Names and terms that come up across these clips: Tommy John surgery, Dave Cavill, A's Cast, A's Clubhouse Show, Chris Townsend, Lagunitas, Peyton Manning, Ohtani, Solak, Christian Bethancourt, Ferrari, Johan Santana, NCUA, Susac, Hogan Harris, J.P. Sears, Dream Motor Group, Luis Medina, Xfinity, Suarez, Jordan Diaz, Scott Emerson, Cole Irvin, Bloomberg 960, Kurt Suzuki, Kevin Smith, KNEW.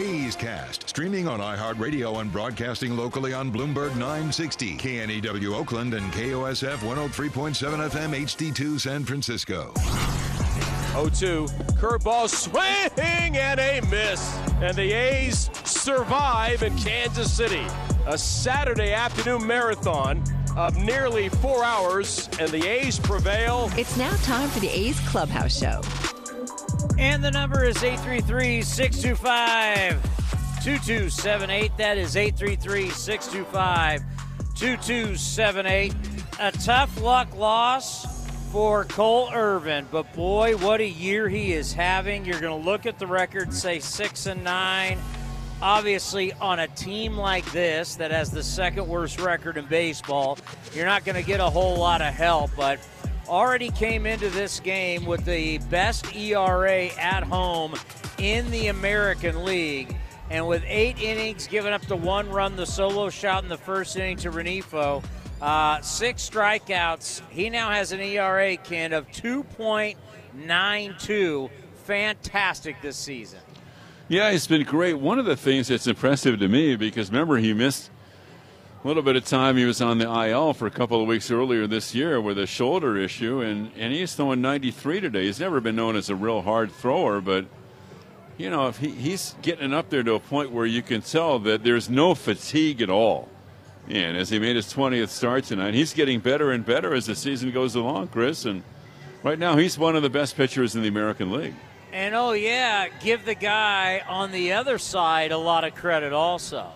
A's Cast, streaming on iHeartRadio and broadcasting locally on Bloomberg 960, KNEW Oakland, and KOSF 103.7 FM HD2 San Francisco. 0-2, curveball swing and a miss. And the A's survive in Kansas City. A Saturday afternoon marathon of nearly 4 hours, and the A's prevail. It's now time for the A's Clubhouse Show. And the number is 833-625-2278. That is 833-625-2278. A tough luck loss for Cole Irvin, but boy, what a year he is having. You're going to look at the record, say 6-9. Obviously, on a team like this that has the second worst record in baseball, you're not going to get a whole lot of help, but already came into this game with the best ERA at home in the American League. And with 8 innings, giving up the 1 run, the solo shot in the first inning to Renifo, 6 strikeouts. He now has an ERA, Ken, of 2.92. Fantastic this season. Yeah, it's been great. One of the things that's impressive to me, because remember, he missed a little bit of time. He was on the IL for a couple of weeks earlier this year with a shoulder issue, and he's throwing 93 today. He's never been known as a real hard thrower, but, you know, if he's getting up there to a point where you can tell that there's no fatigue at all. And as he made his 20th start tonight, he's getting better and better as the season goes along, Chris. And right now, he's one of the best pitchers in the American League. And, oh, yeah, give the guy on the other side a lot of credit also.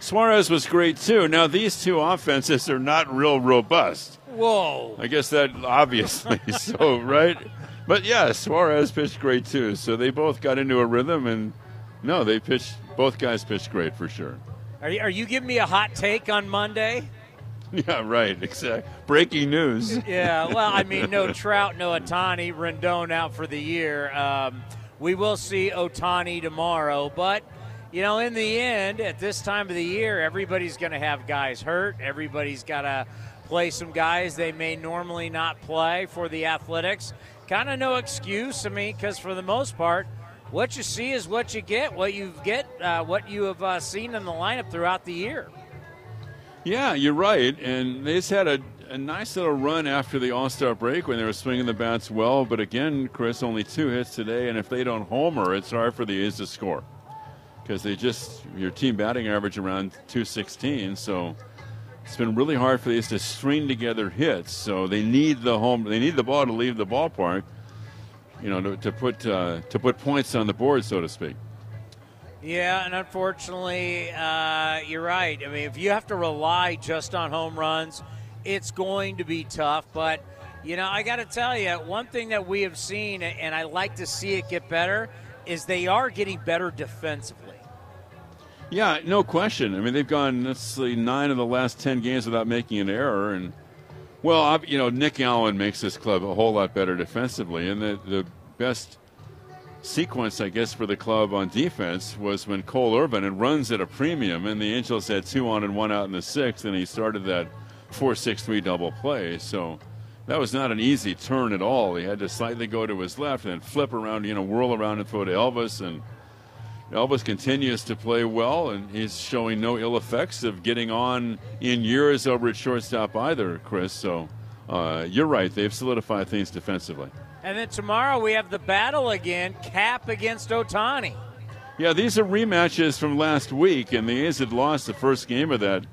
Suarez was great, too. Now, these two offenses are not real robust. Whoa. I guess that obviously so, right? But, yeah, Suarez pitched great, too. So they both got into a rhythm, and, no, they pitched – both guys pitched great for sure. Are you giving me a hot take on Monday? Yeah, right, exactly. Breaking news. Yeah, well, I mean, no Trout, no Ohtani, Rendon out for the year. We will see Ohtani tomorrow. But, you know, in the end, at this time of the year, everybody's going to have guys hurt. Everybody's got to play some guys they may normally not play for the Athletics. Kind of no excuse, I mean, because for the most part, what you see is what you get, what you have seen in the lineup throughout the year. Yeah, you're right, and they just had a nice little run after the All-Star break when they were swinging the bats well, but again, Chris, only 2 hits today, and if they don't homer, it's hard for the A's to score because your team batting average around 216, so it's been really hard for the A's to string together hits, so they need the ball to leave the ballpark, you know, to put points on the board, so to speak. Yeah, and unfortunately, you're right. I mean, if you have to rely just on home runs, it's going to be tough. But, you know, I got to tell you, one thing that we have seen, and I like to see it get better, is they are getting better defensively. Yeah, no question. I mean, they've gone, let's see, 9 of the last 10 games without making an error. And, well, you know, Nick Allen makes this club a whole lot better defensively. And the best sequence, I guess, for the club on defense was when Cole Irvin and runs at a premium, and the Angels had 2 on and 1 out in the 6th, and he started that 4-6-3 double play. So that was not an easy turn at all. He had to slightly go to his left and then flip around, you know, whirl around and throw to Elvis, and Elvis continues to play well, and he's showing no ill effects of getting on in years over at shortstop either, Chris. So you're right, they've solidified things defensively. And then tomorrow we have the battle again, Cap against Ohtani. Yeah, these are rematches from last week, and the A's had lost the first game of that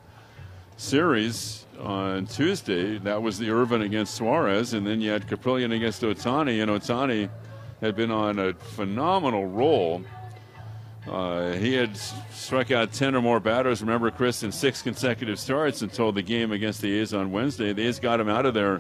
series on Tuesday. That was the Irvin against Suarez, and then you had Kaprielian against Ohtani, and Ohtani had been on a phenomenal roll. He had struck out 10 or more batters, remember, Chris, in 6 consecutive starts until the game against the A's on Wednesday. The A's got him out of there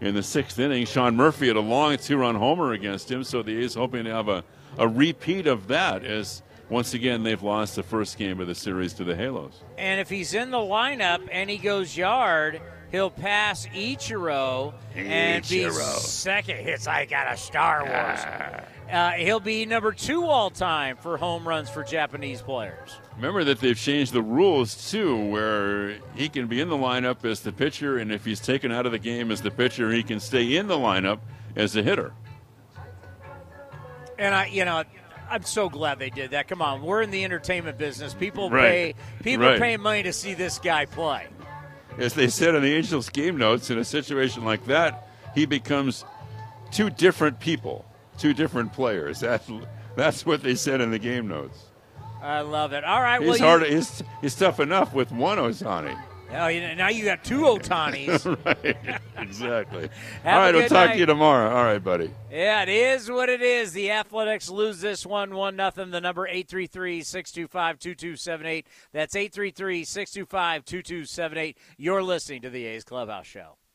in the 6th inning. Sean Murphy had a long 2-run homer against him, so the A's hoping to have a repeat of that, as once again they've lost the first game of the series to the Halos. And if he's in the lineup and he goes yard, he'll pass Ichiro and be second hits. I got a Star Wars. He'll be number 2 all time for home runs for Japanese players. Remember that they've changed the rules, too, where he can be in the lineup as the pitcher, and if he's taken out of the game as the pitcher, he can stay in the lineup as a hitter. And, you know, I'm so glad they did that. Come on, we're in the entertainment business. People pay money to see this guy play. As they said in the Angels game notes, in a situation like that, he becomes two different people, two different players. That's what they said in the game notes. I love it. All right, he's hard. He's tough enough with one Ohtani. Oh, now you got two Ohtanis. Right, exactly. All right, we'll talk to you tomorrow. All right, buddy. Yeah, it is what it is. The Athletics lose this one, 1-0. The number 833-625-2278. That's 833-625-2278. You're listening to the A's Clubhouse Show.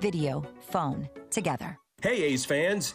video, phone, together. Hey, A's fans.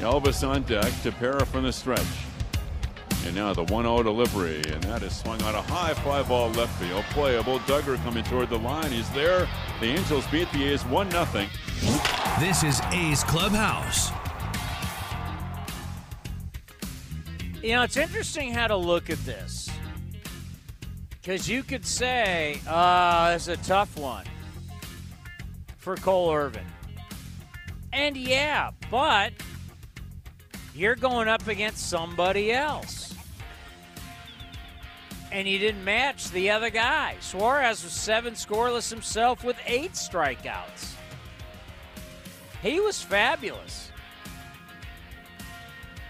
Elvis on deck to Pera from the stretch. And now the 1-0 delivery, and that is swung on a high fly ball left field. Playable. Duggar coming toward the line. He's there. The Angels beat the A's 1-0. This is A's Clubhouse. You know, it's interesting how to look at this. Because you could say, this is a tough one for Cole Irvin. And yeah, but you're going up against somebody else. And you didn't match the other guy. Suarez was 7 scoreless himself with 8 strikeouts. He was fabulous.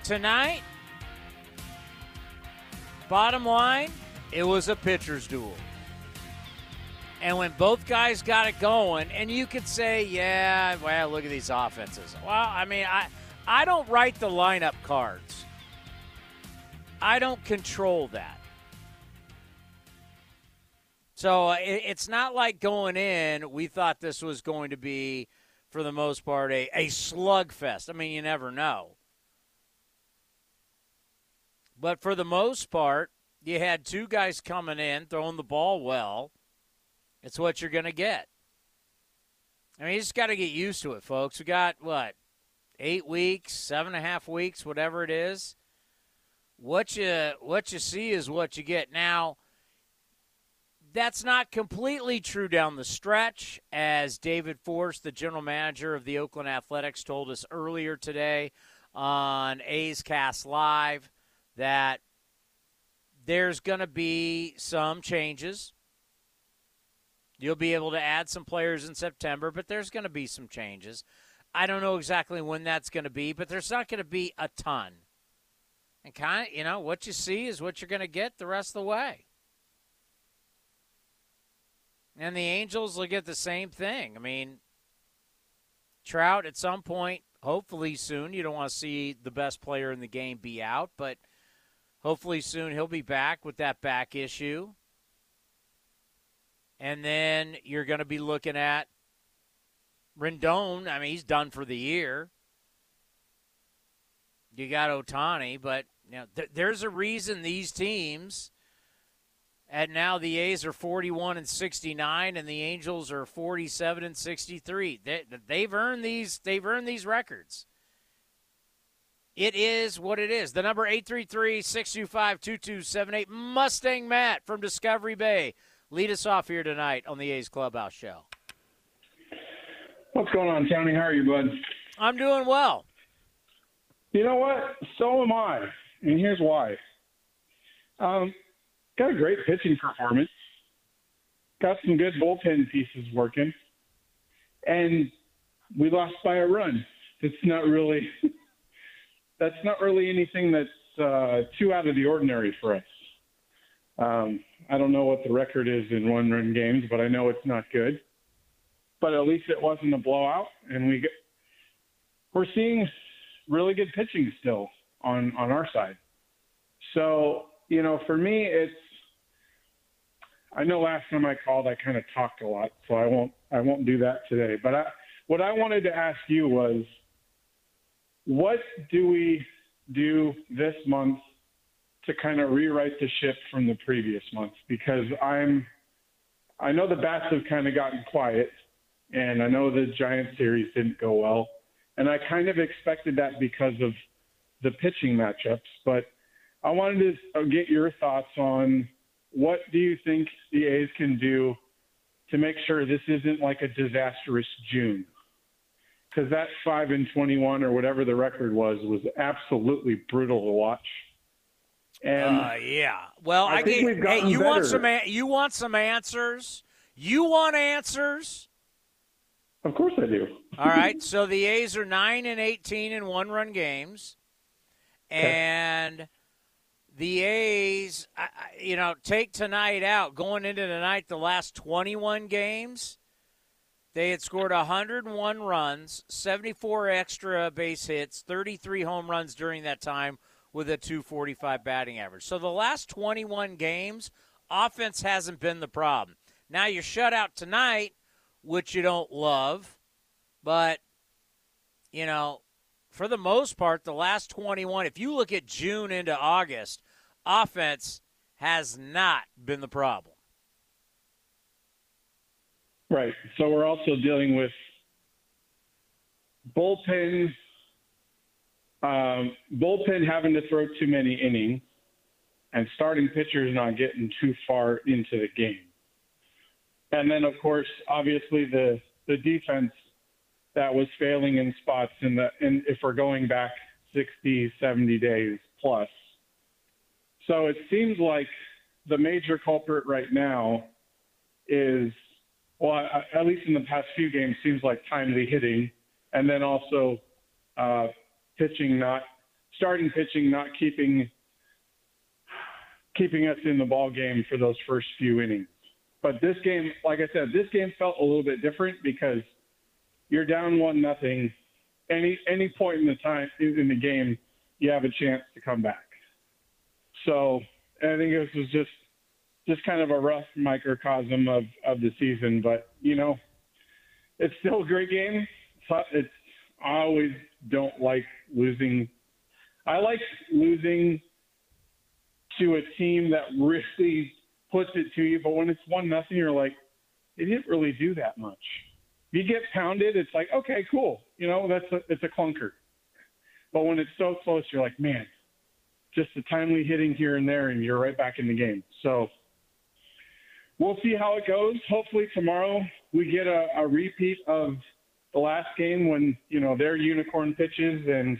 Tonight, bottom line, it was a pitcher's duel. And when both guys got it going, and you could say, yeah, well, look at these offenses. Well, I mean, I don't write the lineup cards. I don't control that. So it's not like going in, we thought this was going to be, for the most part, a slugfest. I mean, you never know. But for the most part, you had two guys coming in, throwing the ball well. It's what you're going to get. I mean, you just got to get used to it, folks. We got, what, 8 weeks, 7.5 weeks, whatever it is. What you see is what you get. Now, that's not completely true down the stretch, as David Forst, the general manager of the Oakland Athletics, told us earlier today on A's Cast Live that there's going to be some changes. You'll be able to add some players in September, but there's going to be some changes. I don't know exactly when that's going to be, but there's not going to be a ton. And kind of, you know, what you see is what you're going to get the rest of the way. And the Angels will get the same thing. I mean, Trout at some point, hopefully soon. You don't want to see the best player in the game be out, but hopefully soon he'll be back with that back issue. And then you're going to be looking at Rendon, I mean, he's done for the year. You got Ohtani, but you know, there's a reason these teams, and now the A's are 41-69, and the Angels are 47-63. They've earned these records. It is what it is. The number 833-625-2278. Mustang Matt from Discovery Bay, lead us off here tonight on the A's Clubhouse Show. What's going on, Tony? How are you, bud? I'm doing well. You know what? So am I, and here's why. Got a great pitching performance. Got some good bullpen pieces working. And we lost by a run. That's not really anything that's too out of the ordinary for us. I don't know what the record is in one-run games, but I know it's not good. But at least it wasn't a blowout, and we're seeing really good pitching still on our side. So, you know, for me, it's – I know last time I called I kind of talked a lot, so I won't do that today. But what I wanted to ask you was, what do we do this month to kind of rewrite the ship from the previous month? Because I know the bats have kind of gotten quiet, and I know the Giant series didn't go well, and I kind of expected that because of the pitching matchups. But I wanted to get your thoughts on, what do you think the A's can do to make sure this isn't like a disastrous June? Because that 5-21 or whatever the record was absolutely brutal to watch. And yeah. Well, I think we've gotten better. You want some answers? You want answers? Of course I do. All right. So the A's are 9-18 in one-run games, and okay. The A's, you know, take tonight out. Going into tonight, the last 21 games, they had scored 101 runs, 74 extra base hits, 33 home runs during that time, with a .245 batting average. So the last 21 games, offense hasn't been the problem. Now you're shut out tonight, which you don't love, but, you know, for the most part, the last 21, if you look at June into August, offense has not been the problem. Right. So we're also dealing with bullpen having to throw too many innings, and starting pitchers not getting too far into the game. And then, of course, obviously the defense that was failing in spots in if we're going back 60, 70 days plus. So it seems like the major culprit right now is, well, at least in the past few games, seems like timely hitting, and then also starting pitching not keeping us in the ball game for those first few innings. But this game, like I said, this game felt a little bit different because you're down 1-0. Any point in the game, you have a chance to come back. So I think this was just kind of a rough microcosm of the season. But, you know, it's still a great game. I always don't like losing. I like losing to a team that really puts it to you, but when it's 1-0, you're like, they didn't really do that much. You get pounded, it's like, okay, cool. You know, it's a clunker. But when it's so close, you're like, man, just the timely hitting here and there, and you're right back in the game. So we'll see how it goes. Hopefully tomorrow we get a repeat of the last game when, you know, their unicorn pitches and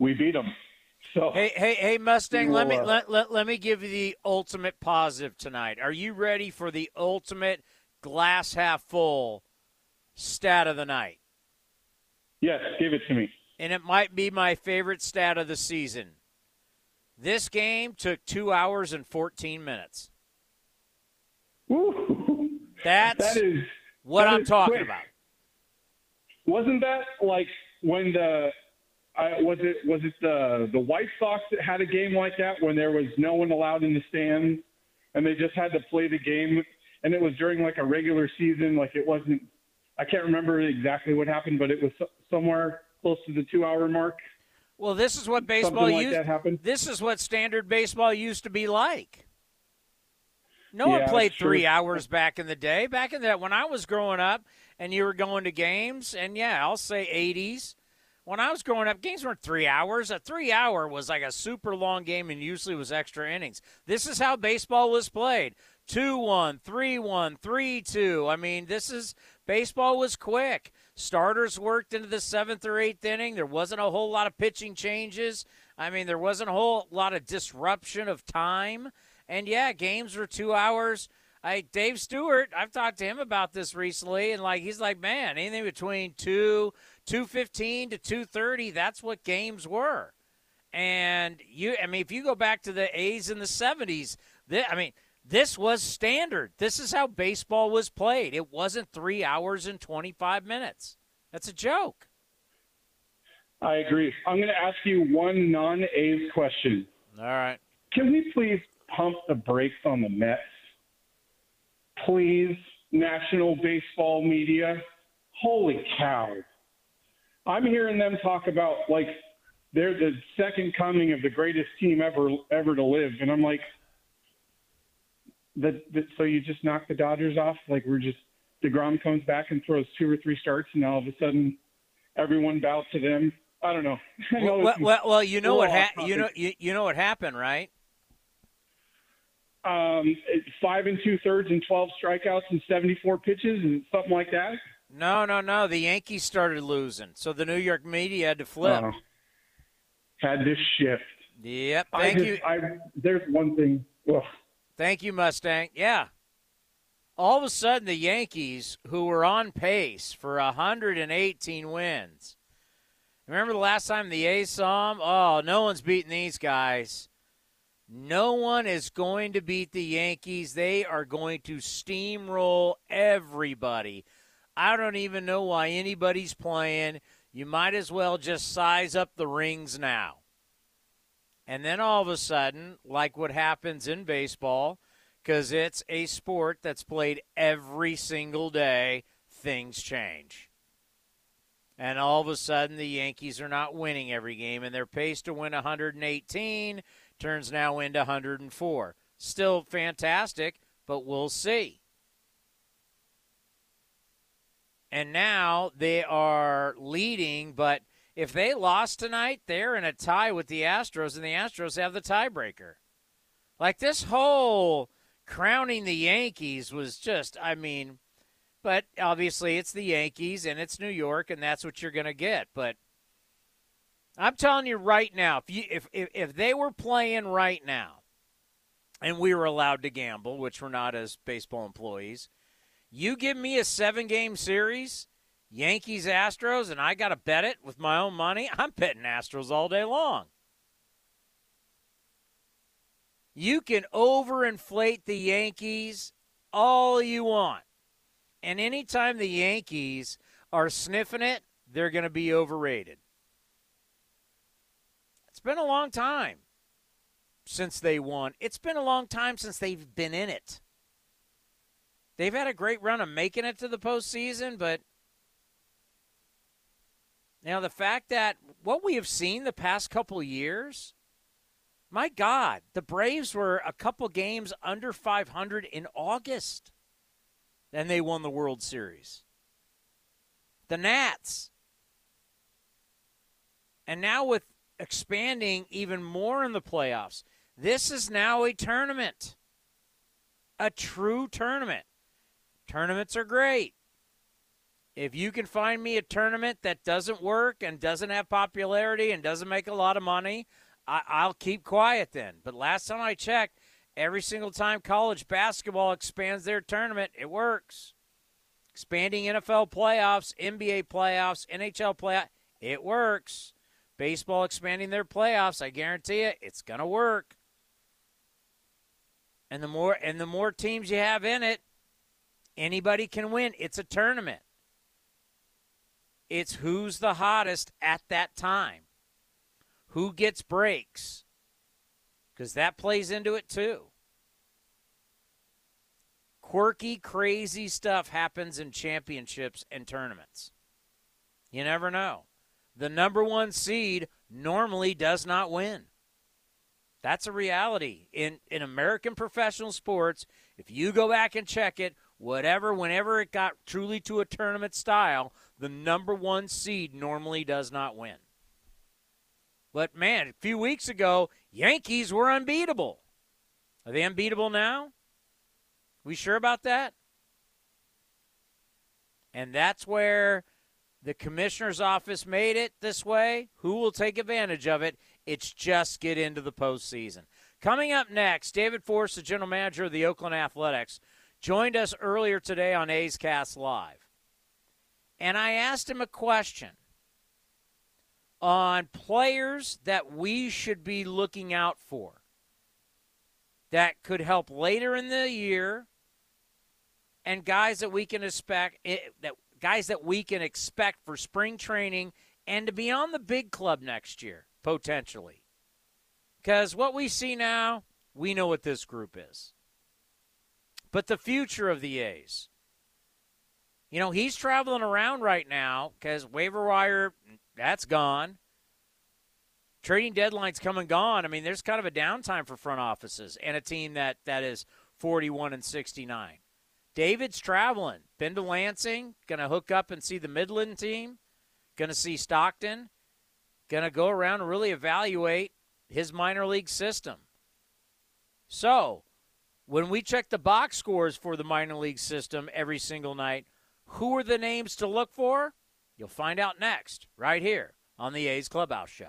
we beat them. So hey Mustang, we'll, let me give you the ultimate positive tonight. Are you ready for the ultimate glass half full stat of the night? Yes, give it to me. And it might be my favorite stat of the season. This game took 2 hours and 14 minutes. Woo. That is what I'm talking quick. About. Wasn't that like when was it the White Sox that had a game like that when there was no one allowed in the stands and they just had to play the game, and it was during like a regular season, like it wasn't, I can't remember exactly what happened, but it was somewhere close to the 2 hour mark. Well, this is what baseball this is what standard baseball used to be like. No one played 3 hours back in the day. Back in that, when I was growing up and you were going to games, and yeah, I'll say 80s. When I was growing up, games weren't 3 hours. A 3 hour was like a super long game and usually was extra innings. This is how baseball was played. 2-1, 3-1, 3-2. I mean, baseball was quick. Starters worked into the seventh or eighth inning. There wasn't a whole lot of pitching changes. I mean, there wasn't a whole lot of disruption of time. And, yeah, games were 2 hours. Dave Stewart, I've talked to him about this recently, and, like, he's like, man, anything between 2:15 to 2:30, that's what games were. And if you go back to the A's in the 70s, this was standard. This is how baseball was played. It wasn't 3 hours and 25 minutes. That's a joke. I agree. I'm going to ask you one non-A's question. All right. Can we please pump the brakes on the Mets? Please, national baseball media. Holy cow. I'm hearing them talk about, like, they're the second coming of the greatest team ever to live. And I'm like, so you just knock the Dodgers off? Like, DeGrom comes back and throws two or three starts, and all of a sudden everyone bows to them. I don't know. Well, you know what happened, right? 5 2/3 and 12 strikeouts and 74 pitches and something like that. No. The Yankees started losing, so the New York media had to flip. Had this shift. Yep. Thank you. There's one thing. Ugh. Thank you, Mustang. Yeah. All of a sudden, the Yankees, who were on pace for 118 wins. Remember the last time the A's saw them? Oh, no one's beating these guys. No one is going to beat the Yankees. They are going to steamroll everybody. I don't even know why anybody's playing. You might as well just size up the rings now. And then all of a sudden, like what happens in baseball, because it's a sport that's played every single day, things change. And all of a sudden, the Yankees are not winning every game, and their pace to win 118 turns now into 104. Still fantastic, but we'll see. And now they are leading, but if they lost tonight, they're in a tie with the Astros, and the Astros have the tiebreaker. Like, this whole crowning the Yankees was just, but obviously it's the Yankees and it's New York, and that's what you're going to get. But I'm telling you right now, if they were playing right now and we were allowed to gamble, which we're not as baseball employees, you give me a 7-game series, Yankees, Astros, and I got to bet it with my own money, I'm betting Astros all day long. You can overinflate the Yankees all you want. And anytime the Yankees are sniffing it, they're going to be overrated. It's been a long time since they won. It's been a long time since they've been in it. They've had a great run of making it to the postseason, but now the fact that what we have seen the past couple years, my God, the Braves were a couple games under 500 in August, and they won the World Series. The Nats. And now with expanding even more in the playoffs, this is now a tournament, a true tournament. Tournaments are great. If you can find me a tournament that doesn't work and doesn't have popularity and doesn't make a lot of money, I'll keep quiet then. But last time I checked, every single time college basketball expands their tournament, it works. Expanding NFL playoffs, NBA playoffs, NHL playoffs, it works. Baseball expanding their playoffs, I guarantee you, it's going to work. And the more teams you have in it, anybody can win. It's a tournament. It's who's the hottest at that time. Who gets breaks? Because that plays into it too. Quirky, crazy stuff happens in championships and tournaments. You never know. The number one seed normally does not win. That's a reality. In American professional sports, if you go back and check it, whenever it got truly to a tournament style, the number one seed normally does not win. But, man, a few weeks ago, Yankees were unbeatable. Are they unbeatable now? We sure about that? And that's where the commissioner's office made it this way. Who will take advantage of it? It's just get into the postseason. Coming up next, David Forst, the general manager of the Oakland Athletics, joined us earlier today on A's Cast Live. And I asked him a question. on players that we should be looking out for that could help later in the year, and guys that we can expect for spring training and to be on the big club next year potentially. Because what we see now, we know what this group is. But the future of the A's, you know, he's traveling around right now because waiver wire, that's gone. Trading deadline's come and gone. I mean, there's kind of a downtime for front offices and a team that is 41-69. David's traveling. Been to Lansing, going to hook up and see the Midland team, going to see Stockton, going to go around and really evaluate his minor league system. So when we check the box scores for the minor league system every single night, who are the names to look for? You'll find out next, right here on the A's Clubhouse Show.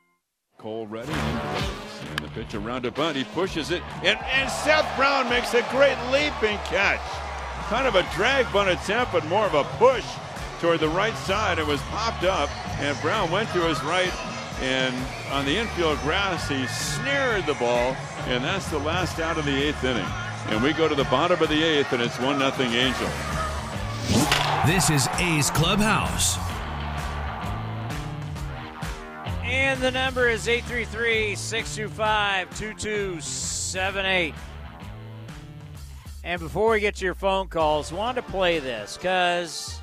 Cole ready, and the pitch around a bunt, he pushes it, and Seth Brown makes a great leaping catch. Kind of a drag bunt attempt, but more of a push toward the right side. It was popped up, and Brown went to his right, and on the infield grass, he snared the ball, and that's the last out of the 8th inning. And we go to the bottom of the 8th, and it's 1-0 Angel. This is A's Clubhouse. And the number is 833-625-2278. And before we get to your phone calls, I wanted to play this because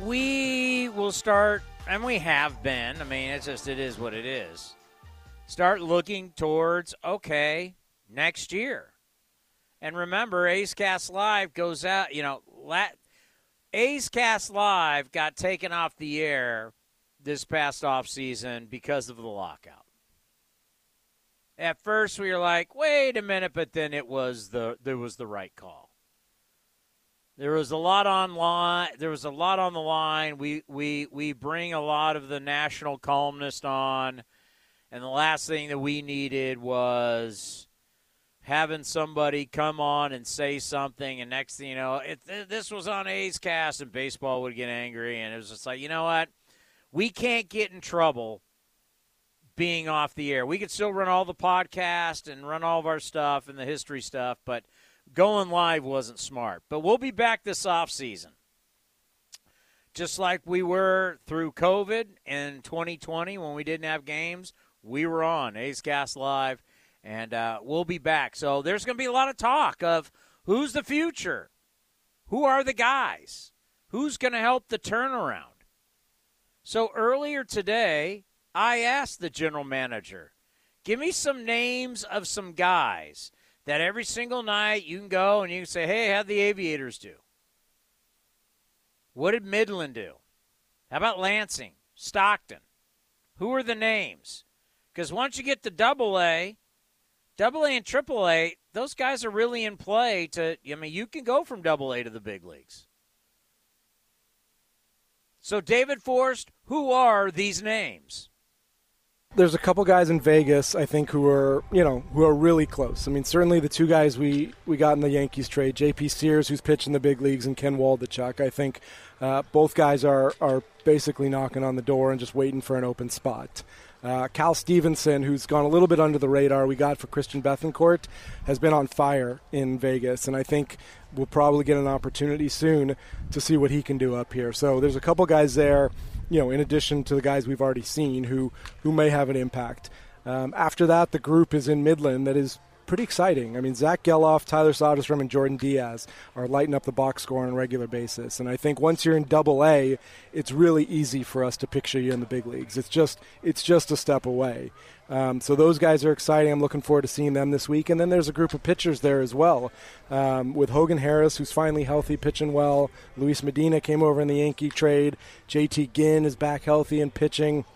we will start, and we have been. I mean, it's just, it is what it is. Start looking towards, okay, next year. And remember, A's Cast Live goes out, you know, A's Cast Live got taken off the air this past offseason because of the lockout. At first we were like, wait a minute, but then it was there was the right call. There was a lot online. There was a lot on the line. We bring a lot of the national columnists on, and the last thing that we needed was having somebody come on and say something, and next thing you know, this was on A's Cast, and baseball would get angry, and it was just like, you know what? We can't get in trouble being off the air. We could still run all the podcasts and run all of our stuff and the history stuff, but going live wasn't smart. But we'll be back this offseason, just like we were through COVID in 2020 when we didn't have games. We were on A's Cast Live, and we'll be back. So there's going to be a lot of talk of who's the future, who are the guys, who's going to help the turnaround. So earlier today, I asked the general manager, give me some names of some guys that every single night you can go and you can say, hey, how'd the Aviators do? What did Midland do? How about Lansing, Stockton? Who are the names? Because once you get to double A and triple A, those guys are really in play to, I mean, you can go from double A to the big leagues. So David Forst, who are these names? There's a couple guys in Vegas, I think, who are really close. I mean, certainly the two guys we got in the Yankees trade, J.P. Sears, who's pitched in the big leagues, and Ken Waldachuk. I think both guys are basically knocking on the door and just waiting for an open spot. Cal Stevenson, who's gone a little bit under the radar, we got for Christian Bethancourt, has been on fire in Vegas, and I think we'll probably get an opportunity soon to see what he can do up here. So there's a couple guys there, you know, in addition to the guys we've already seen who may have an impact. After that, the group is in Midland that is pretty exciting. I mean, Zach Geloff, Tyler Soderstrom, and Jordan Diaz are lighting up the box score on a regular basis. And I think once you're in Double A, it's really easy for us to picture you in the big leagues. It's just a step away. So those guys are exciting. I'm looking forward to seeing them this week. And then there's a group of pitchers there as well, with Hogan Harris, who's finally healthy, pitching well. Luis Medina came over in the Yankee trade. JT Ginn is back healthy and pitching.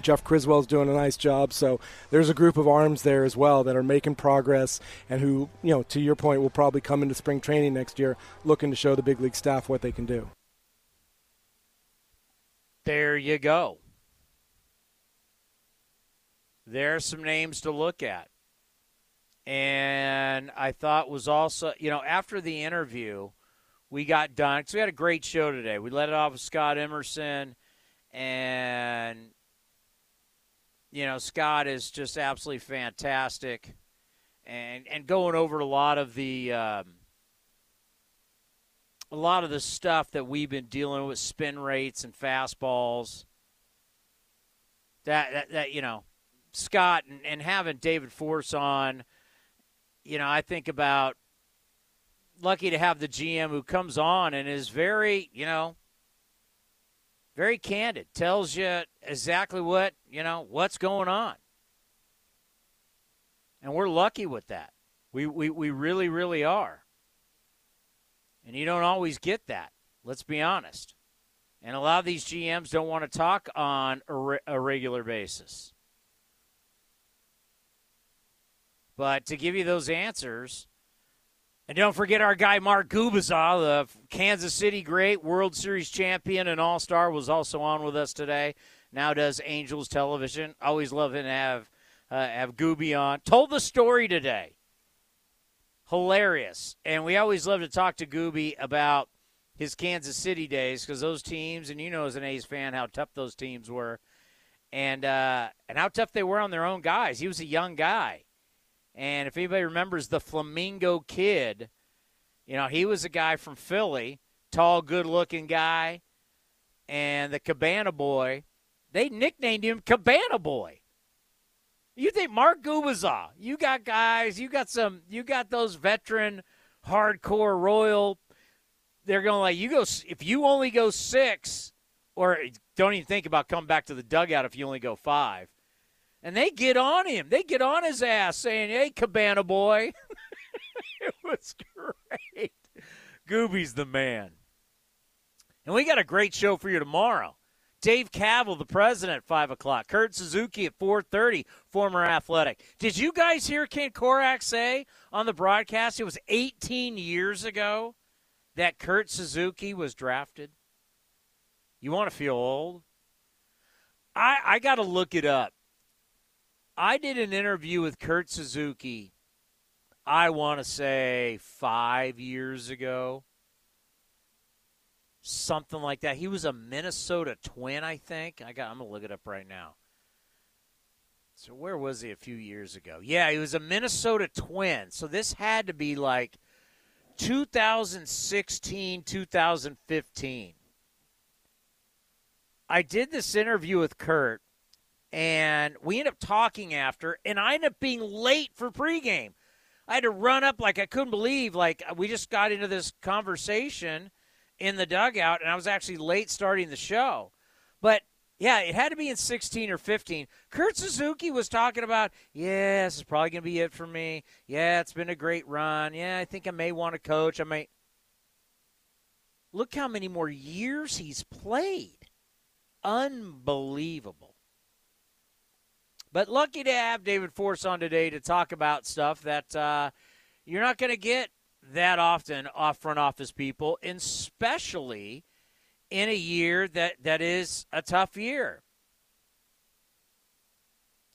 Jeff Criswell's doing a nice job. So there's a group of arms there as well that are making progress and who, you know, to your point, will probably come into spring training next year looking to show the big league staff what they can do. There you go. There are some names to look at. And I thought was also, you know, after the interview, we got done. Because we had a great show today. We let it off with Scott Emerson, and, you know, Scott is just absolutely fantastic. And going over a lot of the stuff that we've been dealing with, spin rates and fastballs. That you know, Scott and having David Forst on, you know, I think about lucky to have the GM who comes on and is very, you know, very candid, tells you exactly what, you know, what's going on. And we're lucky with that. We really, really are. And you don't always get that, let's be honest. And a lot of these GMs don't want to talk on a regular basis. But to give you those answers, and don't forget our guy Mark Gubicza, the Kansas City great, World Series champion and all-star, was also on with us today. Now does Angels Television. Always loving to have Gooby on. Told the story today. Hilarious. And we always love to talk to Gooby about his Kansas City days because those teams, and you know as an A's fan how tough those teams were and how tough they were on their own guys. He was a young guy. And if anybody remembers the Flamingo Kid, you know, he was a guy from Philly, tall, good-looking guy, and the Cabana Boy. They nicknamed him Cabana Boy. You think Mark Gubicza, you got guys, you got those veteran, hardcore, royal. They're going to like, you go, if you only go six, or don't even think about coming back to the dugout if you only go five. And they get on him. They get on his ass saying, hey, Cabana Boy. It was great. Gooby's the man. And we got a great show for you tomorrow. Dave Cavill, the president, at 5 o'clock. Kurt Suzuki at 4:30, former Athletic. Did you guys hear Ken Korak say on the broadcast it was 18 years ago that Kurt Suzuki was drafted? You want to feel old? I got to look it up. I did an interview with Kurt Suzuki, I want to say 5 years ago, something like that. He was a Minnesota Twin, I think. I'm going to look it up right now. So where was he a few years ago? Yeah, he was a Minnesota Twin. So this had to be like 2016, 2015. I did this interview with Kurt. And we end up talking after, and I end up being late for pregame. I had to run up like I couldn't believe. Like, we just got into this conversation in the dugout, and I was actually late starting the show. But Yeah, it had to be in 16 or 15. Kurt Suzuki was talking about, yeah, this is probably going to be it for me. Yeah, it's been a great run. Yeah, I think I may want to coach. I might. Look how many more years he's played. Unbelievable. But lucky to have David Forst on today to talk about stuff that you're not going to get that often off front office people, especially in a year that is a tough year.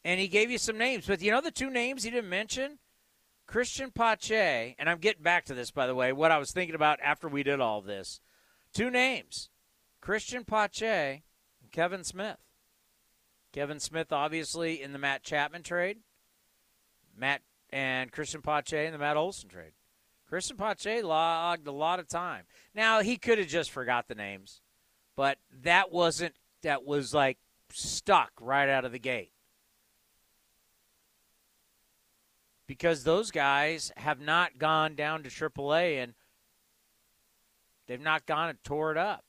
And he gave you some names. But you know the two names he didn't mention? Christian Pache, and I'm getting back to this, by the way, what I was thinking about after we did all this. Two names, Christian Pache and Kevin Smith. Kevin Smith, obviously, in the Matt Chapman trade. Matt and Christian Pache in the Matt Olson trade. Christian Pache logged a lot of time. Now, he could have just forgot the names, but that was like stuck right out of the gate. Because those guys have not gone down to AAA, and they've not gone and tore it up.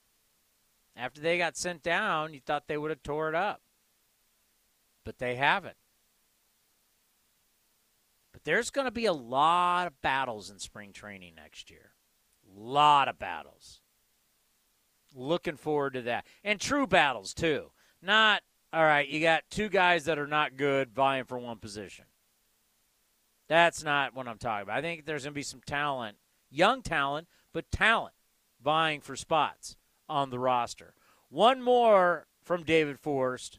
After they got sent down, you thought they would have tore it up. But they haven't. But there's going to be a lot of battles in spring training next year. A lot of battles. Looking forward to that. And true battles, too. Not, all right, you got two guys that are not good vying for one position. That's not what I'm talking about. I think there's going to be some talent, young talent, but talent vying for spots on the roster. One more from David Forst,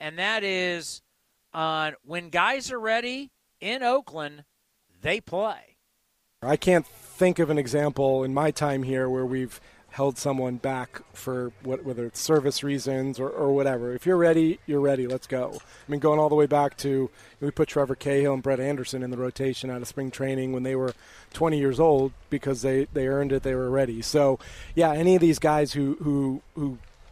and that is on when guys are ready in Oakland, they play. I can't think of an example in my time here where we've held someone back for whether it's service reasons or whatever. If you're ready, you're ready. Let's go. I mean, going all the way back to we put Trevor Cahill and Brett Anderson in the rotation out of spring training when they were 20 years old because they earned it, they were ready. So, yeah, any of these guys who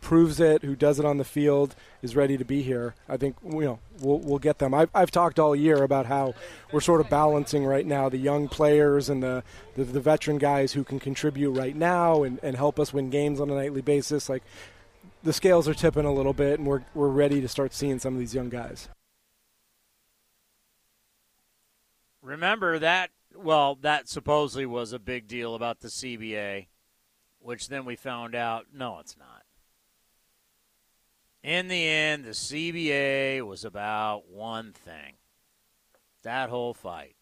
proves it, who does it on the field, is ready to be here, I think we'll get them. I've talked all year about how we're sort of balancing right now the young players and the veteran guys who can contribute right now and help us win games on a nightly basis. Like, the scales are tipping a little bit, and we're ready to start seeing some of these young guys. Remember that, well, that supposedly was a big deal about the CBA, which then we found out, no, it's not. In the end, the CBA was about one thing, that whole fight.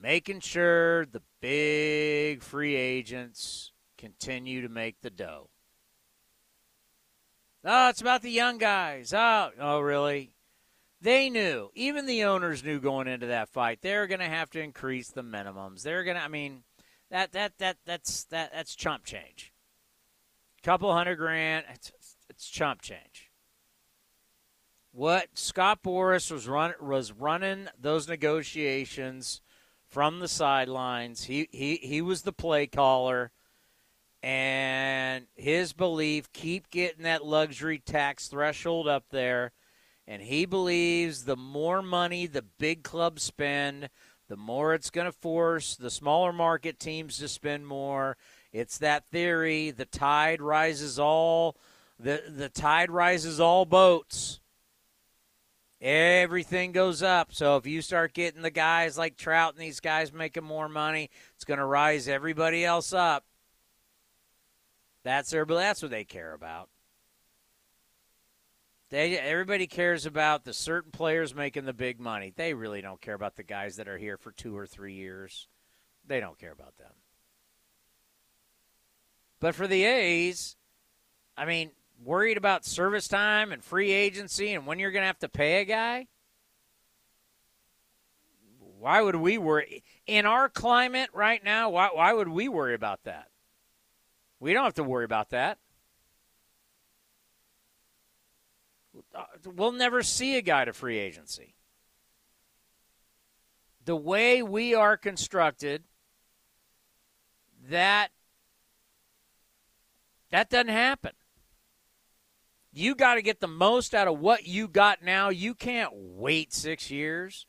Making sure the big free agents continue to make the dough. Oh, it's about the young guys. Oh, really? They knew. Even the owners knew going into that fight. They're going to have to increase the minimums. They're going to, I mean, that's chump change. Couple $100,000. It's chump change. What Scott Boras was running those negotiations from the sidelines. He was the play caller, and his belief, keep getting that luxury tax threshold up there, and he believes the more money the big clubs spend, the more it's going to force the smaller market teams to spend more. It's that theory, the tide rises all. The tide rises all boats. Everything goes up. So if you start getting the guys like Trout and these guys making more money, it's going to rise everybody else up. That's what they care about. Everybody cares about the certain players making the big money. They really don't care about the guys that are here for 2 or 3 years. They don't care about them. But for the A's, I mean, worried about service time and free agency and when you're going to have to pay a guy? Why would we worry? In our climate right now, why would we worry about that? We don't have to worry about that. We'll never see a guy to free agency. The way we are constructed, that doesn't happen. You got to get the most out of what you got now. You can't wait 6 years.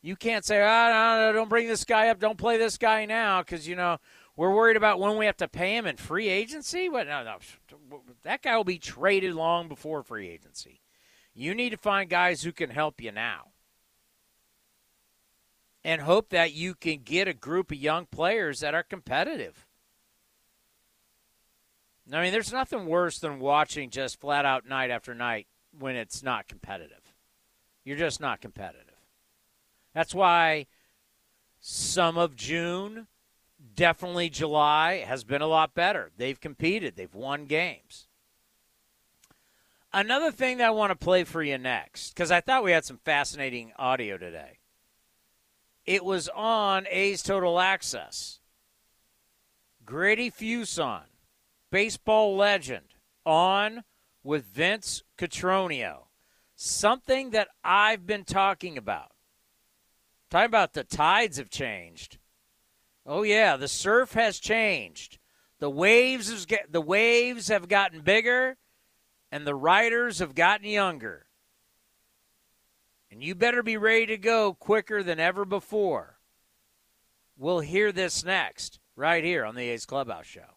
You can't say, don't bring this guy up, don't play this guy now because, We're worried about when we have to pay him in free agency? What? No. That guy will be traded long before free agency. You need to find guys who can help you now and hope that you can get a group of young players that are competitive. I mean, there's nothing worse than watching just flat out night after night when it's not competitive. You're just not competitive. That's why some of June, definitely July, has been a lot better. They've competed. They've won games. Another thing that I want to play for you next, because I thought we had some fascinating audio today. It was on A's Total Access. Grady Fuson, baseball legend, on with Vince Cotroneo. Something that I've been talking about. Talking about the tides have changed. Oh, yeah, the surf has changed. The waves have gotten bigger, and the riders have gotten younger. And you better be ready to go quicker than ever before. We'll hear this next, right here on the A's Clubhouse Show.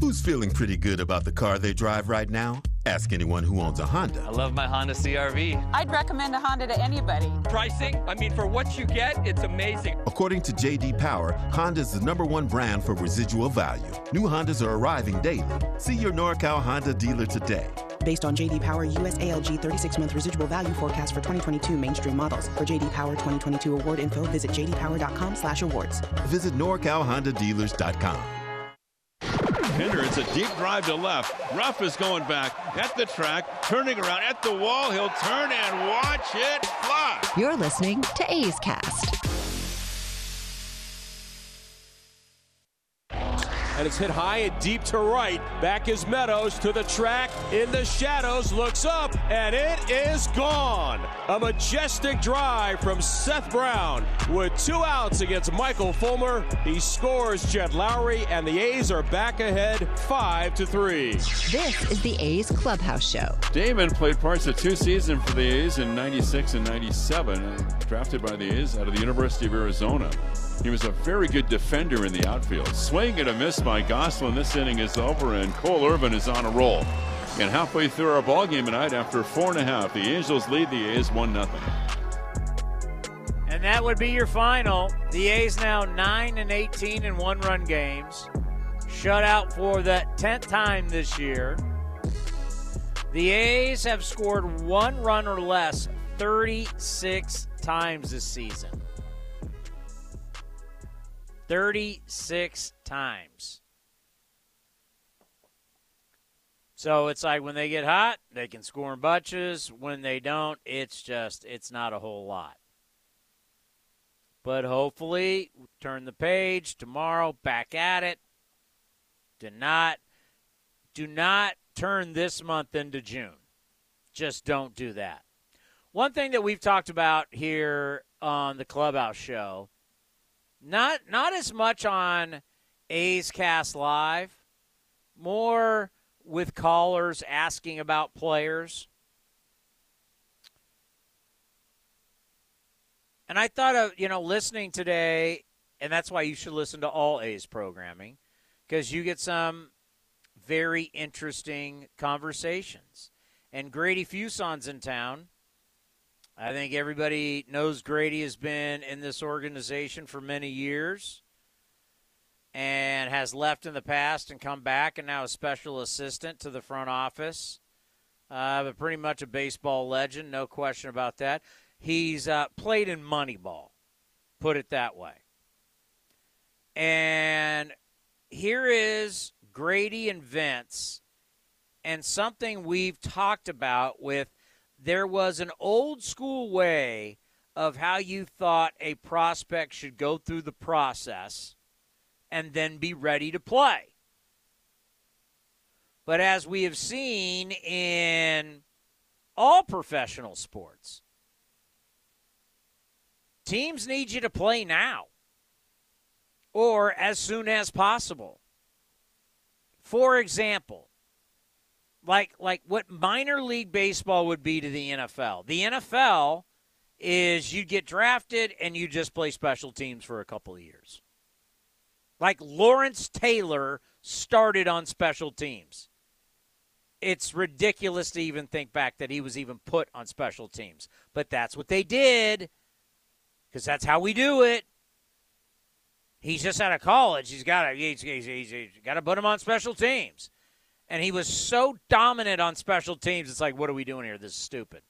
Who's feeling pretty good about the car they drive right now? Ask anyone who owns a Honda. I love my Honda CR-V. I'd recommend a Honda to anybody. Pricing? I mean, for what you get, it's amazing. According to J.D. Power, Honda's the #1 brand for residual value. New Hondas are arriving daily. See your NorCal Honda dealer today. Based on J.D. Power U.S. ALG 36-month residual value forecast for 2022 mainstream models. For J.D. Power 2022 award info, visit jdpower.com/awards. Visit NorCalHondaDealers.com. Hinder, it's a deep drive to left. Ruff is going back at the track, turning around at the wall. He'll turn and watch it fly. You're listening to A's Cast. And it's hit high and deep to right. Back is Meadows to the track. In the shadows, looks up, and it is gone. A majestic drive from Seth Brown with 2 outs against Michael Fulmer. He scores Jed Lowry, and the A's are back ahead 5-3. This is the A's Clubhouse Show. Damon played parts of 2 seasons for the A's in 96 and 97, drafted by the A's out of the University of Arizona. He was a very good defender in the outfield. Swing and a miss by Gosselin. This inning is over, and Cole Irvin is on a roll. And halfway through our ball game tonight, after 4.5, the Angels lead the A's 1-0. And that would be your final. The A's now 9-18 in one-run games. Shut out for the 10th time this year. The A's have scored 1 run or less 36 times this season. 36 times. So it's like when they get hot, they can score in bunches. When they don't, it's not a whole lot. But hopefully, turn the page. Tomorrow, back at it. Do not turn this month into June. Just don't do that. One thing that we've talked about here on the Clubhouse Show Not as much on A's Cast Live, more with callers asking about players. And I thought of, listening today, and that's why you should listen to all A's programming, because you get some very interesting conversations. And Grady Fuson's in town. I think everybody knows Grady has been in this organization for many years and has left in the past and come back and now a special assistant to the front office. But pretty much a baseball legend, no question about that. He's played in Moneyball, put it that way. And here is Grady and Vince and something we've talked about with there was an old school way of how you thought a prospect should go through the process and then be ready to play. But as we have seen in all professional sports, teams need you to play now or as soon as possible. For example, like what minor league baseball would be to the NFL. The NFL is you get drafted and you just play special teams for a couple of years. Like Lawrence Taylor started on special teams. It's ridiculous to even think back that he was even put on special teams. But that's what they did because that's how we do it. He's just out of college. He's got to put him on special teams. And he was so dominant on special teams, it's like, what are we doing here? This is stupid.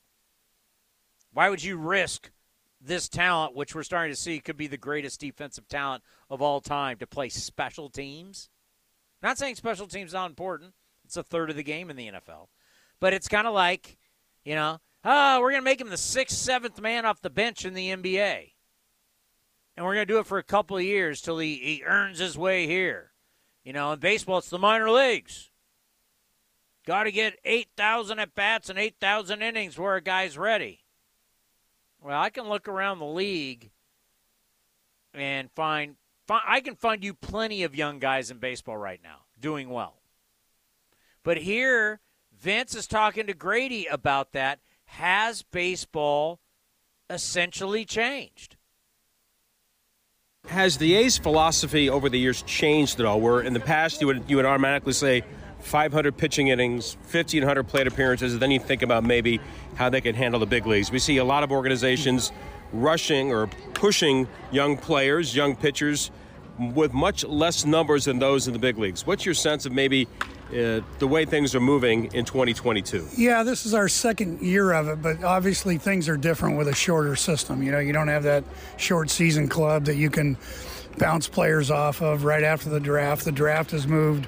Why would you risk this talent, which we're starting to see could be the greatest defensive talent of all time, to play special teams? Not saying special teams is not important. It's a third of the game in the NFL. But it's kind of like, we're going to make him the 6th, 7th man off the bench in the NBA. And we're going to do it for a couple of years till he earns his way here. In baseball, it's the minor leagues. Got to get 8,000 at-bats and 8,000 innings where a guy's ready. Well, I can look around the league and find you plenty of young guys in baseball right now doing well. But here, Vince is talking to Grady about that. Has baseball essentially changed? Has the A's philosophy over the years changed at all? Where in the past you would automatically say, 500 pitching innings, 1,500 plate appearances, and then you think about maybe how they can handle the big leagues. We see a lot of organizations rushing or pushing young players, young pitchers, with much less numbers than those in the big leagues. What's your sense of maybe the way things are moving in 2022? Yeah, this is our second year of it, but obviously things are different with a shorter system. You don't have that short season club that you can bounce players off of right after the draft. The draft has moved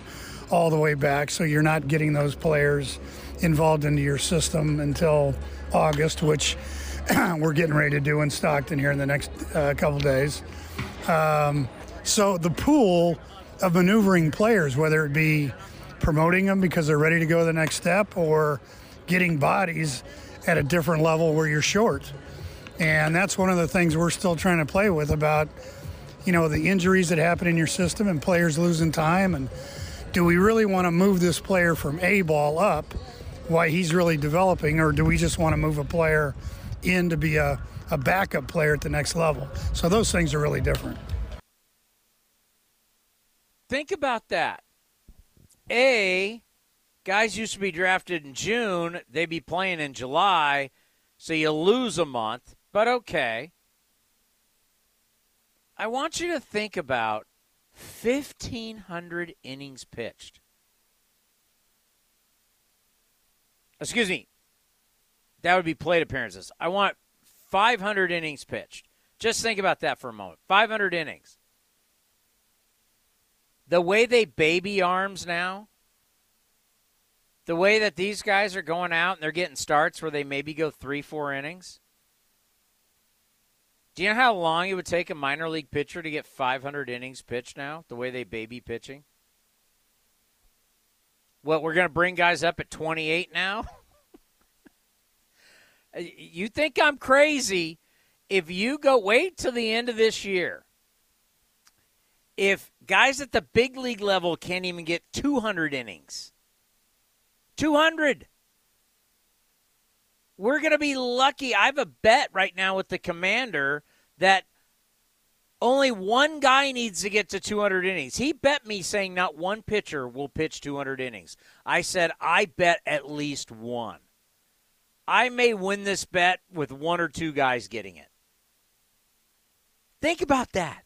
all the way back, so you're not getting those players involved into your system until August, which we're getting ready to do in Stockton here in the next couple days. So the pool of maneuvering players, whether it be promoting them because they're ready to go to the next step or getting bodies at a different level where you're short. And that's one of the things we're still trying to play with about, the injuries that happen in your system and players losing time and do we really want to move this player from A-ball up while he's really developing, or do we just want to move a player in to be a backup player at the next level? So those things are really different. Think about that. A, guys used to be drafted in June. They'd be playing in July, so you lose a month, but okay. I want you to think about 1,500 innings pitched. Excuse me. That would be plate appearances. I want 500 innings pitched. Just think about that for a moment. 500 innings. The way they baby arms now, the way that these guys are going out and they're getting starts where they maybe go 3-4 innings. Do you know how long it would take a minor league pitcher to get 500 innings pitched now, the way they baby pitching? What, we're going to bring guys up at 28 now? You think I'm crazy if you go wait till the end of this year if guys at the big league level can't even get 200 innings. 200. We're going to be lucky. I have a bet right now with the Commander that only one guy needs to get to 200 innings. He bet me saying not one pitcher will pitch 200 innings. I said I bet at least one. I may win this bet with one or two guys getting it. Think about that.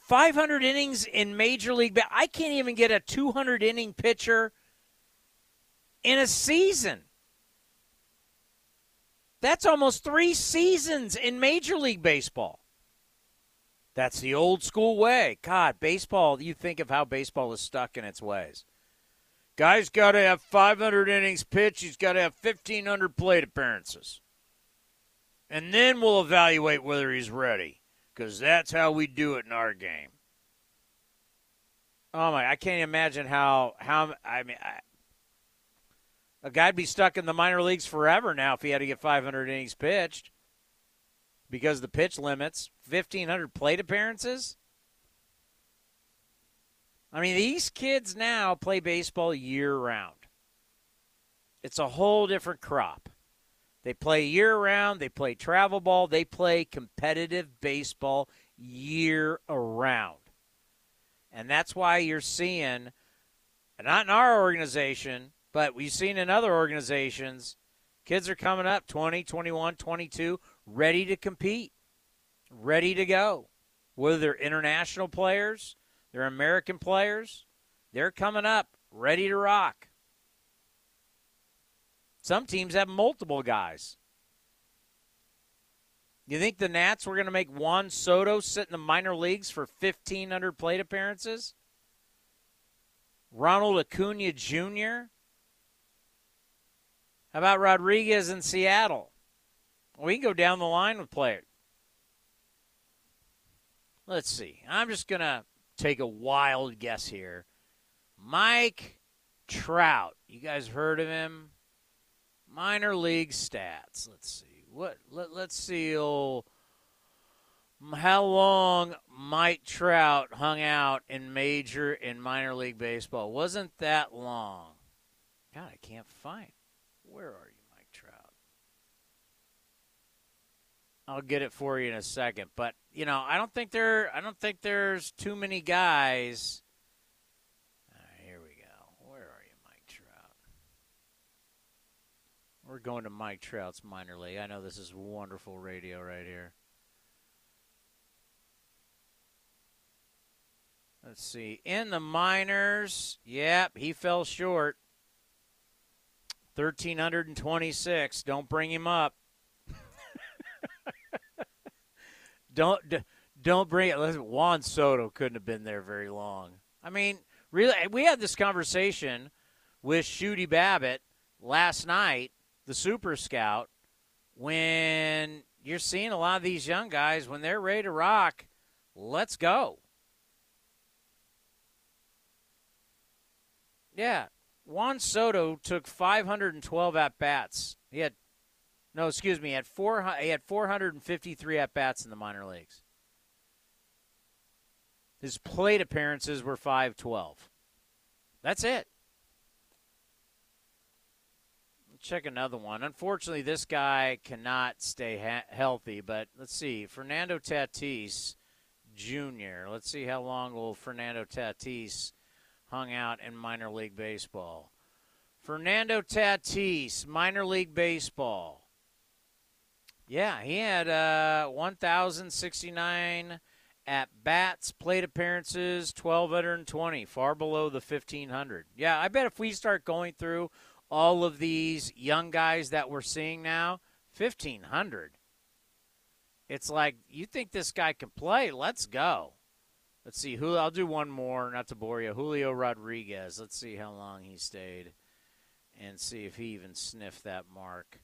500 innings in Major League. I can't even get a 200-inning pitcher in a season. That's almost three seasons in Major League Baseball. That's the old school way. God, baseball, you think of how baseball is stuck in its ways. Guy's got to have 500 innings pitched. He's got to have 1,500 plate appearances. And then we'll evaluate whether he's ready, because that's how we do it in our game. Oh, my, I can't imagine how I mean, a guy'd be stuck in the minor leagues forever now if he had to get 500 innings pitched because the pitch limits, 1,500 plate appearances. I mean, these kids now play baseball year-round. It's a whole different crop. They play year-round. They play travel ball. They play competitive baseball year-round. And that's why you're seeing, not in our organization, but we've seen in other organizations, kids are coming up 20, 21, 22, ready to compete, ready to go. Whether they're international players, they're American players, they're coming up ready to rock. Some teams have multiple guys. You think the Nats were going to make Juan Soto sit in the minor leagues for 1,500 plate appearances? Ronald Acuna Jr.? How about Rodriguez in Seattle? We can go down the line with players. Let's see. I'm just going to take a wild guess here. Mike Trout. You guys heard of him? Minor league stats. Let's see. Let's see how long Mike Trout hung out in major and minor league baseball. Wasn't that long. God, I can't find. Where are you, Mike Trout? I'll get it for you in a second, but you know, I don't think there's too many guys. All right, here we go. Where are you, Mike Trout? We're going to Mike Trout's minor league. I know this is wonderful radio right here. Let's see. In the minors, yep, he fell short. 1,326. Don't bring him up. Don't bring it. Listen, Juan Soto couldn't have been there very long. I mean, really, we had this conversation with Shooty Babbitt last night, the Super Scout, when you're seeing a lot of these young guys, when they're ready to rock, let's go. Yeah. Juan Soto took 512 at-bats. He had 453 at-bats in the minor leagues. His plate appearances were 512. That's it. Check another one. Unfortunately, this guy cannot stay healthy, but let's see. Fernando Tatis Jr. Let's see how long will Fernando Tatis hung out in minor league baseball. Fernando Tatis, minor league baseball. Yeah, he had 1,069 at-bats, plate appearances, 1,220, far below the 1,500. Yeah, I bet if we start going through all of these young guys that we're seeing now, 1,500. It's like, you think this guy can play? Let's go. Let's see. I'll do one more, not to bore you. Julio Rodriguez. Let's see how long he stayed and see if he even sniffed that mark.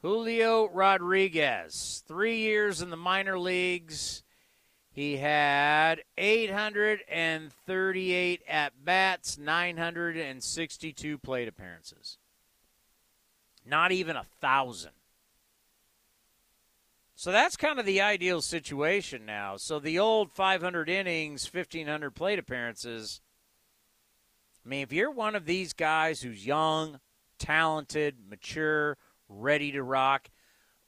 Julio Rodriguez, 3 years in the minor leagues. He had 838 at-bats, 962 plate appearances. Not even 1,000. So that's kind of the ideal situation now. So the old 500 innings, 1,500 plate appearances, I mean, if you're one of these guys who's young, talented, mature, ready to rock,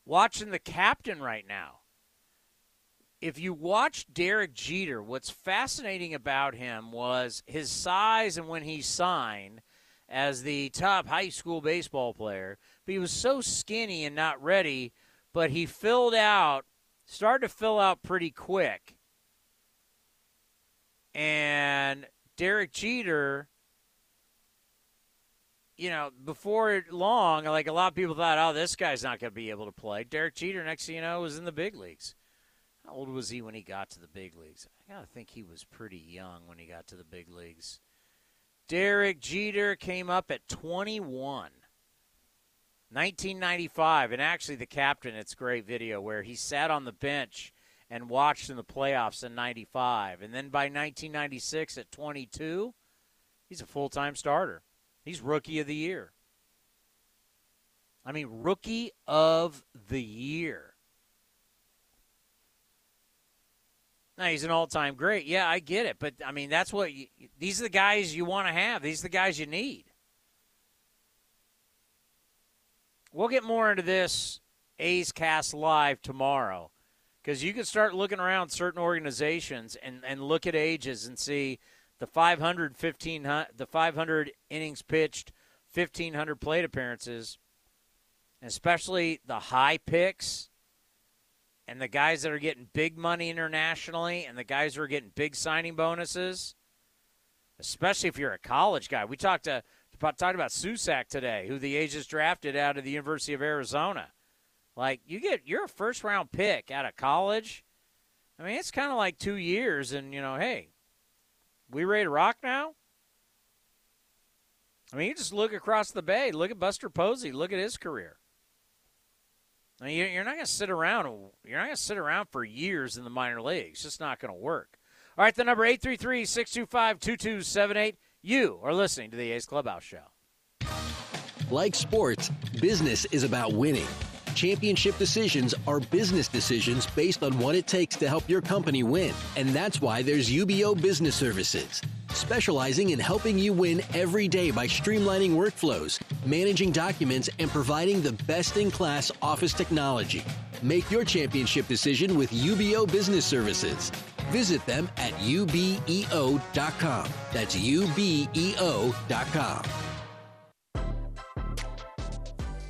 watching the captain right now, if you watch Derek Jeter, what's fascinating about him was his size and when he signed as the top high school baseball player, but he was so skinny and not ready, but he filled out, started to fill out pretty quick. And Derek Jeter, you know, before long, like a lot of people thought, oh, this guy's not going to be able to play. Derek Jeter, next thing you know, was in the big leagues. How old was he when he got to the big leagues? I got to think he was pretty young when he got to the big leagues. Derek Jeter came up at 21. 1995, and actually the captain, it's a great video where he sat on the bench and watched in the playoffs in 95. And then by 1996 at 22, he's a full-time starter. He's Rookie of the Year. I mean, Rookie of the Year. Now, he's an all-time great. Yeah, I get it. But, I mean, that's what – these are the guys you want to have. These are the guys you need. We'll get more into this A's Cast Live tomorrow because you can start looking around certain organizations and look at ages and see the 500 innings pitched, 1,500 plate appearances, and especially the high picks and the guys that are getting big money internationally and the guys who are getting big signing bonuses, especially if you're a college guy. We talked to – talking about Susac today, who the A's just drafted out of the University of Arizona. Like, you're a first-round pick out of college. I mean, it's kind of like 2 years and, you know, hey, we ready to rock now? I mean, you just look across the bay. Look at Buster Posey. Look at his career. I mean, you're not going to sit around. You're not going to sit around for years in the minor leagues. It's just not going to work. All right, the number 833-625-2278. You are listening to the A's Clubhouse Show. Like sports, business is about winning. Championship decisions are business decisions based on what it takes to help your company win. And that's why there's UBO Business Services, specializing in helping you win every day by streamlining workflows, managing documents, and providing the best-in-class office technology. Make your championship decision with UBO Business Services. Visit them at ubeo.com. That's ubeo.com.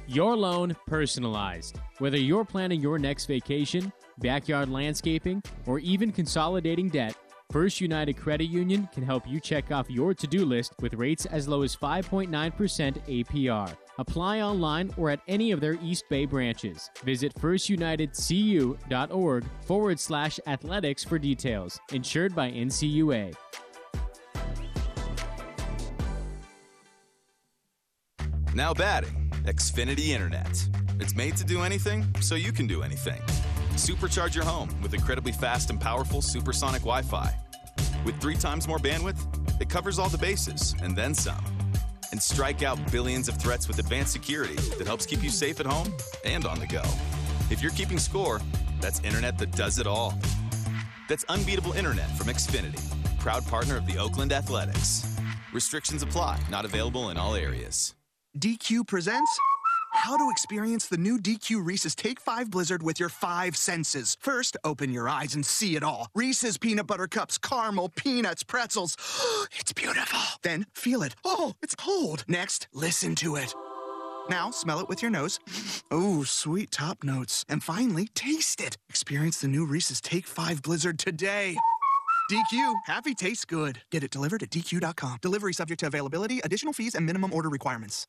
Your loan personalized. Whether you're planning your next vacation, backyard landscaping, or even consolidating debt, First United Credit Union can help you check off your to-do list with rates as low as 5.9% APR. Apply online or at any of their East Bay branches. Visit firstunitedcu.org/athletics for details. Insured by NCUA. Now batting, Xfinity Internet. It's made to do anything, so you can do anything. Supercharge your home with incredibly fast and powerful supersonic Wi-Fi. With 3 times more bandwidth, it covers all the bases and then some. And strike out billions of threats with advanced security that helps keep you safe at home and on the go. If you're keeping score, that's internet that does it all. That's unbeatable internet from Xfinity, proud partner of the Oakland Athletics. Restrictions apply, not available in all areas. DQ presents how to experience the new DQ Reese's Take 5 Blizzard with your 5 senses. First, open your eyes and see it all. Reese's Peanut Butter Cups, caramel, peanuts, pretzels. It's beautiful. Then, feel it. Oh, it's cold. Next, listen to it. Now, smell it with your nose. Oh, sweet top notes. And finally, taste it. Experience the new Reese's Take 5 Blizzard today. DQ. Happy tastes good. Get it delivered at DQ.com. Delivery subject to availability, additional fees, and minimum order requirements.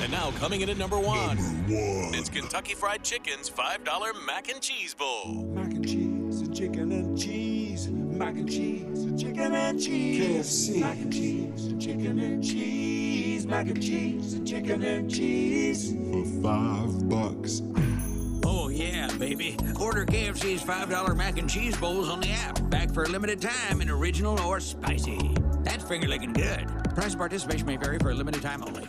And now coming in at number one. It's Kentucky Fried Chicken's $5 Mac and Cheese Bowl. Mac and cheese. Chicken and cheese, mac and cheese, chicken and cheese, KFC, mac and cheese, chicken and cheese, mac and cheese, chicken and cheese, for $5. Oh yeah, baby. Order KFC's $5 mac and cheese bowls on the app. Back for a limited time in original or spicy. That's finger-licking good. Price participation may vary for a limited time only.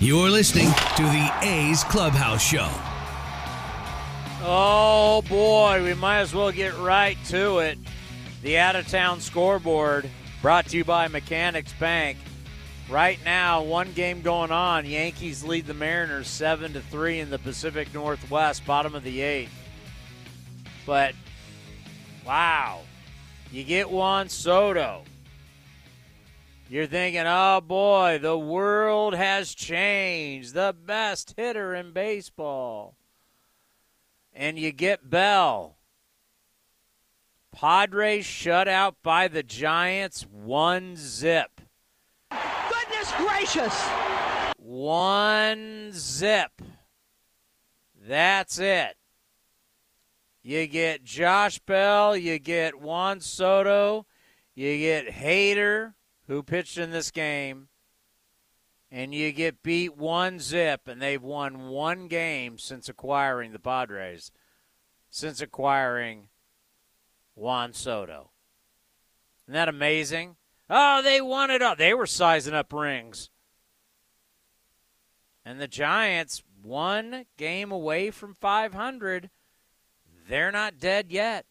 You're listening to the A's Clubhouse Show. Oh, boy, we might as well get right to it. The out-of-town scoreboard brought to you by Mechanics Bank. Right now, one game going on. Yankees lead the Mariners 7-3 in the Pacific Northwest, bottom of the 8th. But, wow, you get Juan Soto. You're thinking, oh, boy, the world has changed. The best hitter in baseball. And you get Bell. Padres shut out by the Giants 1-0. Goodness gracious. 1-0. That's it. You get Josh Bell. You get Juan Soto. You get Hader, who pitched in this game, and you get beat 1-0, and they've won one game since acquiring the Padres, since acquiring Juan Soto. Isn't that amazing? Oh, they won it all. They were sizing up rings. And the Giants, one game away from 500. They're not dead yet.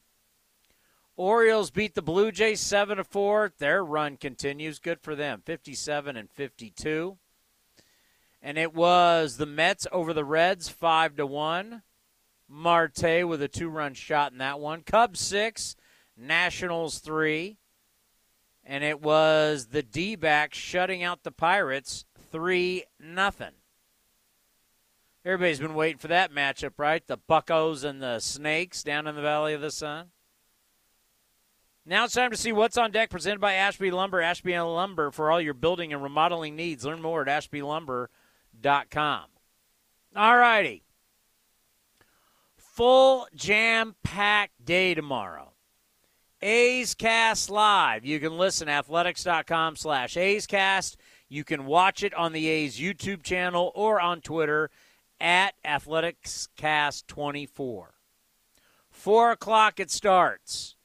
Orioles beat the Blue Jays 7-4. Their run continues. Good for them, 57-52. And it was the Mets over the Reds 5-1. Marte with a 2-run shot in that one. Cubs 6, Nationals 3. And it was the D-backs shutting out the Pirates 3-0. Everybody's been waiting for that matchup, right? The Buccos and the Snakes down in the Valley of the Sun. Now it's time to see what's on deck, presented by Ashby Lumber. Ashby and Lumber for all your building and remodeling needs. Learn more at ashbylumber.com. All righty. Full jam-packed day tomorrow. A's Cast Live. You can listen at athletics.com/A's Cast. You can watch it on the A's YouTube channel or on Twitter at AthleticsCast24. 4:00 it starts.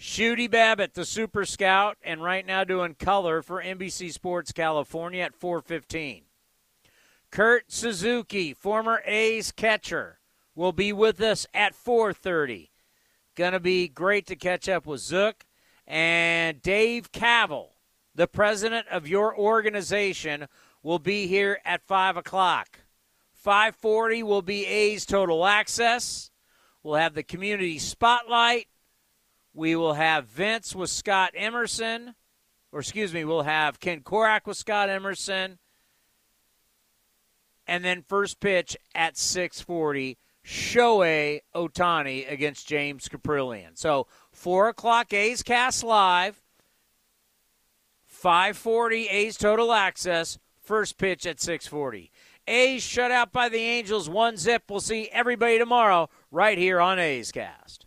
Shooty Babbitt, the Super Scout, and right now doing color for NBC Sports California at 4:15. Kurt Suzuki, former A's catcher, will be with us at 4:30. Going to be great to catch up with Zook. And Dave Cavill, the president of your organization, will be here at 5 o'clock. 5:40 will be A's Total Access. We'll have the Community Spotlight. We will have Vince with Scott Emerson. Or excuse me, we'll have Ken Korak with Scott Emerson. And then first pitch at 6:40, Shohei Ohtani against James Kaprielian. So 4 o'clock A's Cast Live, 5:40 A's Total Access, first pitch at 6:40. A's shut out by the Angels, 1-0. We'll see everybody tomorrow right here on A's Cast.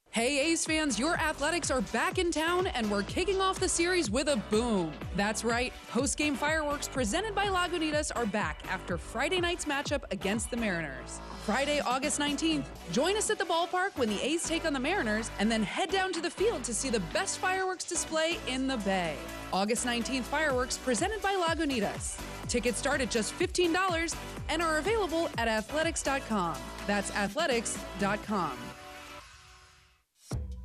Hey, A's fans, your Athletics are back in town, and we're kicking off the series with a boom. That's right. Post-game fireworks presented by Lagunitas are back after Friday night's matchup against the Mariners. Friday, August 19th, join us at the ballpark when the A's take on the Mariners, and then head down to the field to see the best fireworks display in the Bay. August 19th fireworks presented by Lagunitas. Tickets start at just $15 and are available at athletics.com. That's athletics.com.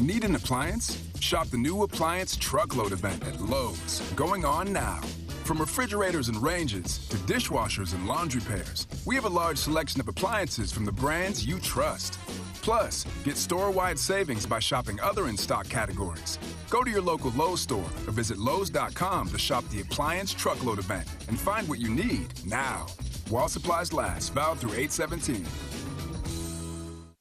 Need an appliance? Shop the new appliance truckload event at Lowe's, going on now. From refrigerators and ranges to dishwashers and laundry pairs, we have a large selection of appliances from the brands you trust. Plus, get store-wide savings by shopping other in-stock categories. Go to your local Lowe's store or visit Lowe's.com to shop the appliance truckload event and find what you need now. While supplies last, valid through 8/17.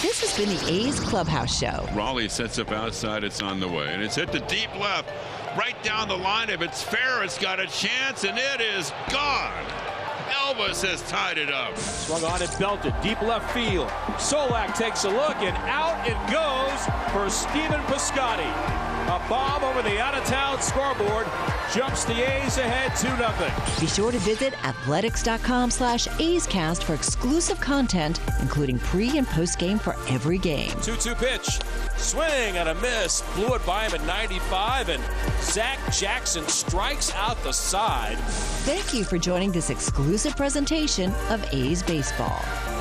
This has been the A's Clubhouse Show. Raleigh sets up outside. It's on the way. And it's hit to deep left, right down the line. If it's fair, it's got a chance, and it is gone. Elvis has tied it up. Swung on and belted. Deep left field. Solak takes a look, and out it goes for Steven Piscotty. A bomb over the out-of-town scoreboard. Jumps the A's ahead 2-0. Be sure to visit athletics.com/A'sCast for exclusive content, including pre- and post-game for every game. 2-2 pitch. Swing and a miss. Blew it by him at 95, and Zach Jackson strikes out the side. Thank you for joining this exclusive presentation of A's Baseball.